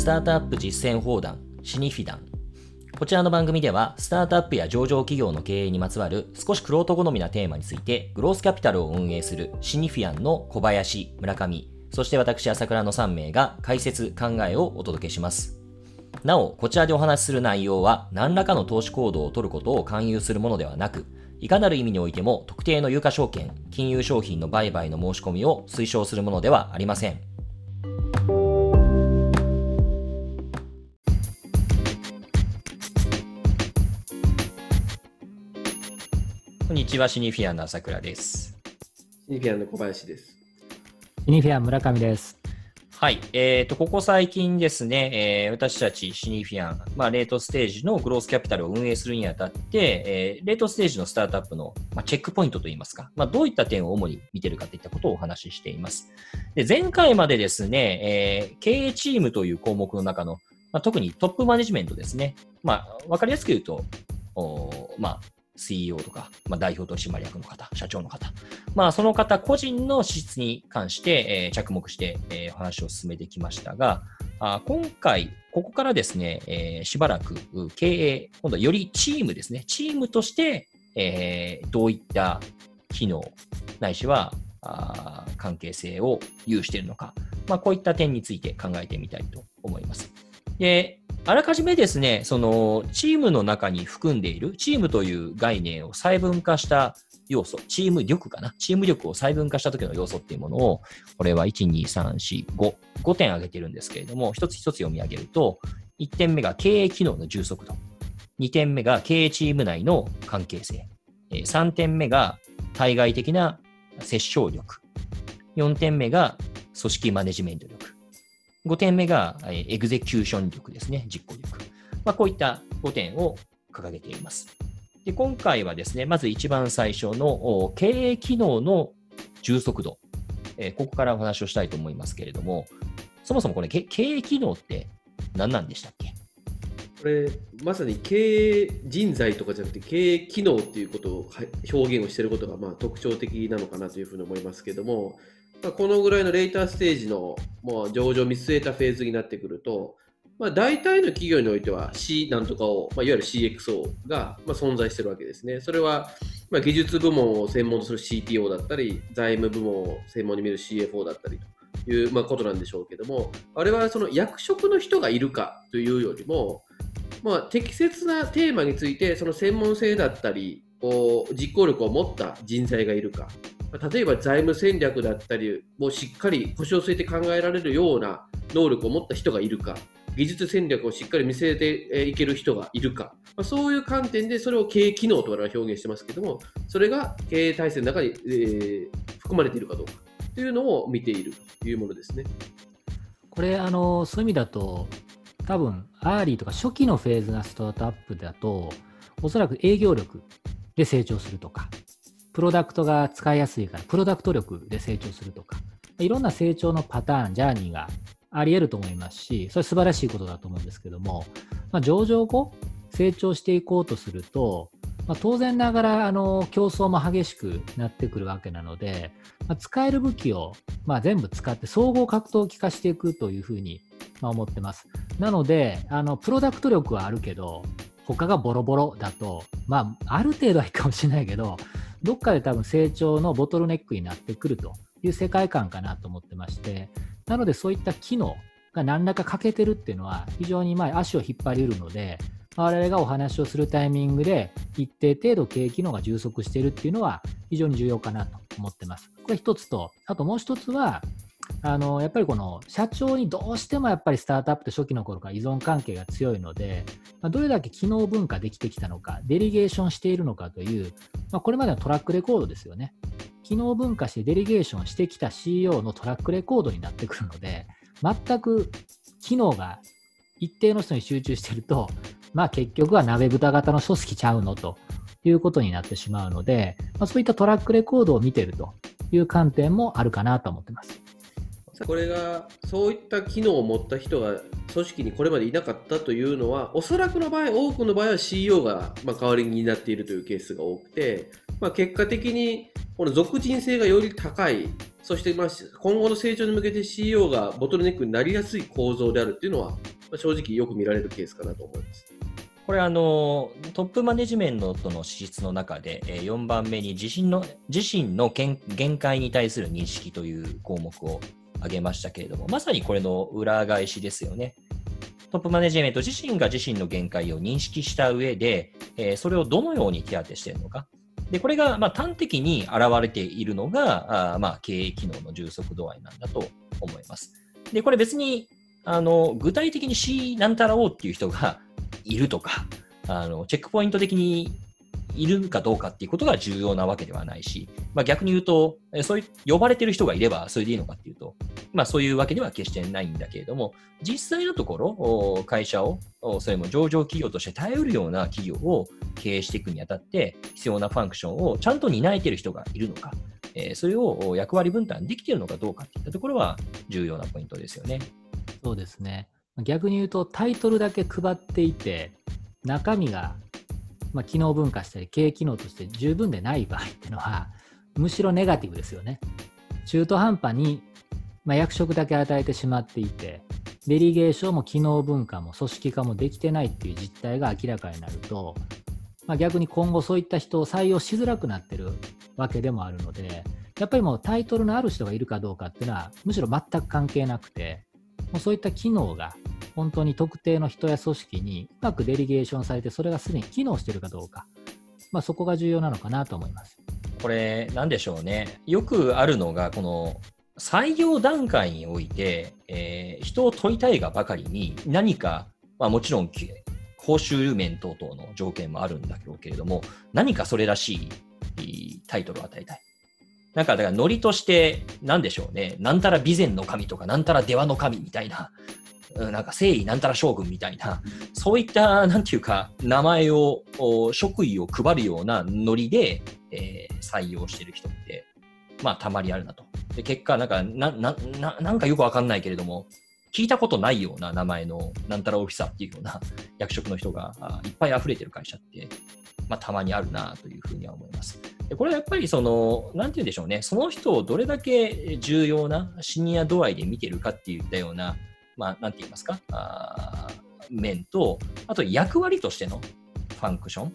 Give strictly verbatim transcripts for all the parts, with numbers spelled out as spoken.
スタートアップ実践放談シニフィダン。こちらの番組では、スタートアップや上場企業の経営にまつわる少しクロート好みなテーマについて、グロースキャピタルを運営するシニフィアンの小林、村上、そして私朝倉のさん名が解説、考えをお届けします。なお、こちらでお話しする内容は何らかの投資行動を取ることを勧誘するものではなく、いかなる意味においても特定の有価証券、金融商品の売買の申し込みを推奨するものではありません。こんにちは、シニフィアンの朝倉です。シニフィアンの小林です。シニフィアン村上です。はい、えーと、ここ最近ですね、えー、私たちシニフィアン、まあ、レートステージのグロースキャピタルを運営するにあたって、えー、レートステージのスタートアップの、まあ、チェックポイントといいますか、まあ、どういった点を主に見てるかといったことをお話ししています。で、前回までですね、えー、経営チームという項目の中の、まあ、特にトップマネジメントですね、まあ、わかりやすく言うと、おー、まあ、シーイーオー とか、まあ、代表取締役の方、社長の方、まあ、その方個人の資質に関して、えー、着目して、えー、お話を進めてきましたが、あ今回ここからですね、えー、しばらく経営、今度はよりチームですね、チームとして、えー、どういった機能ないしはあ関係性を有しているのか、まあ、こういった点について考えてみたいと思います。で、あらかじめですね、そのチームの中に含んでいる、チームという概念を細分化した要素、チーム力かな、チーム力を細分化した時の要素っていうものを、これはいち、に、さん、し、ご、ごてん挙げてるんですけれども、一つ一つ読み上げると、いってんめが経営機能の充足度、にてんめが経営チーム内の関係性、さんてんめが対外的な折衝力、よんてんめが組織マネジメント力、ごてんめがエグゼキューション力ですね、実行力。まあ、こういったごてんを掲げています。で、今回はですね、まず一番最初の経営機能の充足度、えー、ここからお話をしたいと思いますけれども、そもそもこれ経営機能って何なんでしたっけ？これまさに経営人材とかじゃなくて経営機能っていうことを表現をしていることがまあ特徴的なのかなというふうに思いますけれども、このぐらいのレーターステージのもう上場を見据えたフェーズになってくると、まあ、大体の企業においては C なんとかを、まあ、いわゆる シーエックスオー がまあ存在しているわけですね。それはまあ技術部門を専門とする シーティーオー だったり、財務部門を専門に見る シーエフオー だったりというまあことなんでしょうけども、あれはその役職の人がいるかというよりも、まあ、適切なテーマについてその専門性だったりこう実行力を持った人材がいるか、例えば財務戦略だったりをしっかり腰を据えて考えられるような能力を持った人がいるか、技術戦略をしっかり見据えていける人がいるか、そういう観点でそれを経営機能と我々は表現してますけども、それが経営体制の中に、えー、含まれているかどうかというのを見ているというものですね。これあのそういう意味だと、多分アーリーとか初期のフェーズなスタートアップだと、おそらく営業力で成長するとか、プロダクトが使いやすいからプロダクト力で成長するとか、いろんな成長のパターン、ジャーニーがあり得ると思いますし、それ素晴らしいことだと思うんですけども、まあ、上場後成長していこうとすると、まあ、当然ながらあの競争も激しくなってくるわけなので、まあ、使える武器をまあ全部使って総合格闘技化していくというふうにまあ思ってます。なのであのプロダクト力はあるけど他がボロボロだと、まあ、ある程度はいいかもしれないけど、どっかで多分成長のボトルネックになってくるという世界観かなと思ってまして、なのでそういった機能が何らか欠けてるっていうのは非常にまあ足を引っ張り得るので、我々がお話をするタイミングで一定程度経営機能が充足しているっていうのは非常に重要かなと思ってます。これ一つと、あともう一つはあのやっぱりこの社長にどうしてもやっぱりスタートアップって初期の頃から依存関係が強いので、まあ、どれだけ機能分化できてきたのか、デリゲーションしているのかという、まあ、これまでのトラックレコードですよね。機能分化してデリゲーションしてきた シーイーオー のトラックレコードになってくるので、全く機能が一定の人に集中していると、まあ、結局は鍋豚型の組織ちゃうのということになってしまうので、まあ、そういったトラックレコードを見ているという観点もあるかなと思ってます。これがそういった機能を持った人が組織にこれまでいなかったというのは、おそらくの場合、多くの場合は シーイーオー がまあ代わりになっているというケースが多くて、まあ、結果的にこの属人性がより高いそしてまあ今後の成長に向けて シーイーオー がボトルネックになりやすい構造であるっていうのは、まあ、正直よく見られるケースかなと思います。これあのトップマネジメントの資質の中でよんばんめに自身の、自身の限界に対する認識という項目を挙げましたけれども、まさにこれの裏返しですよね。トップマネジメント自身が自身の限界を認識した上で、それをどのように手当てしているのか。でこれがまあ端的に現れているのが、まあ経営機能の充足度合いなんだと思います。でこれ別にあの具体的に C なんたらおうっていう人がいるとか、あのチェックポイント的にいるかどうかっていうことが重要なわけではないし、まあ、逆に言うとそういう呼ばれてる人がいればそれでいいのかっていうと、まあ、そういうわけでは決してないんだけれども、実際のところ会社をそれも上場企業として頼るような企業を経営していくにあたって必要なファンクションをちゃんと担えている人がいるのか、それを役割分担できているのかどうかっていったところは重要なポイントですよね。そうですね。逆に言うとタイトルだけ配っていて中身が、まあ、機能分化したり経営機能として十分でない場合っていうのはむしろネガティブですよね。中途半端に、まあ、役職だけ与えてしまっていてデリゲーションも機能分化も組織化もできてないっていう実態が明らかになると、まあ、逆に今後そういった人を採用しづらくなってるわけでもあるので、やっぱりもうタイトルのある人がいるかどうかっていうのはむしろ全く関係なくて、もうそういった機能が本当に特定の人や組織にうまくデリゲーションされて、それがすでに機能しているかどうか、まあ、そこが重要なのかなと思います。これなんでしょうね、よくあるのがこの採用段階において、えー、人を問いたいがばかりに何か、まあ、もちろん報酬面等々の条件もあるんだけれども、何かそれらしいタイトルを与えたい、なんかだからノリとして何でしょうね、なんたら備前の神とかなんたら出羽の神みたいな、なんか征夷なんたら将軍みたいな、そういったなんていうか名前を職位を配るようなノリで、えー、採用してる人ってまあたまにあるなと。で結果なんかななななんかよくわかんないけれども聞いたことないような名前のなんたらオフィサーっていうような役職の人がいっぱい溢れてる会社って、まあ、たまにあるなというふうには思います。これはやっぱりその、なんて言うんでしょうね、その人をどれだけ重要なシニア度合いで見てるかっていったような、まあ、なんて言いますか、あ面と、あと役割としてのファンクションっ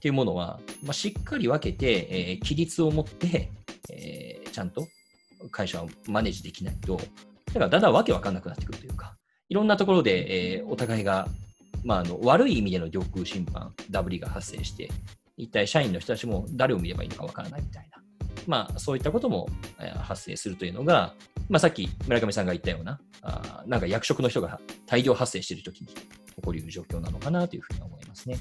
ていうものは、まあ、しっかり分けて、えー、規律を持って、えー、ちゃんと会社をマネージできないと、だからだんだんわけわかんなくなってくるというか、いろんなところで、えー、お互いが、まあ、あの悪い意味での領空侵犯、ダブリが発生して、一体社員の人たちも誰を見ればいいのかわからないみたいな、まあ、そういったことも発生するというのが、まあ、さっき村上さんが言ったような、あなんか役職の人が大量発生しているときに起こりうる状況なのかなというふうに思いますね。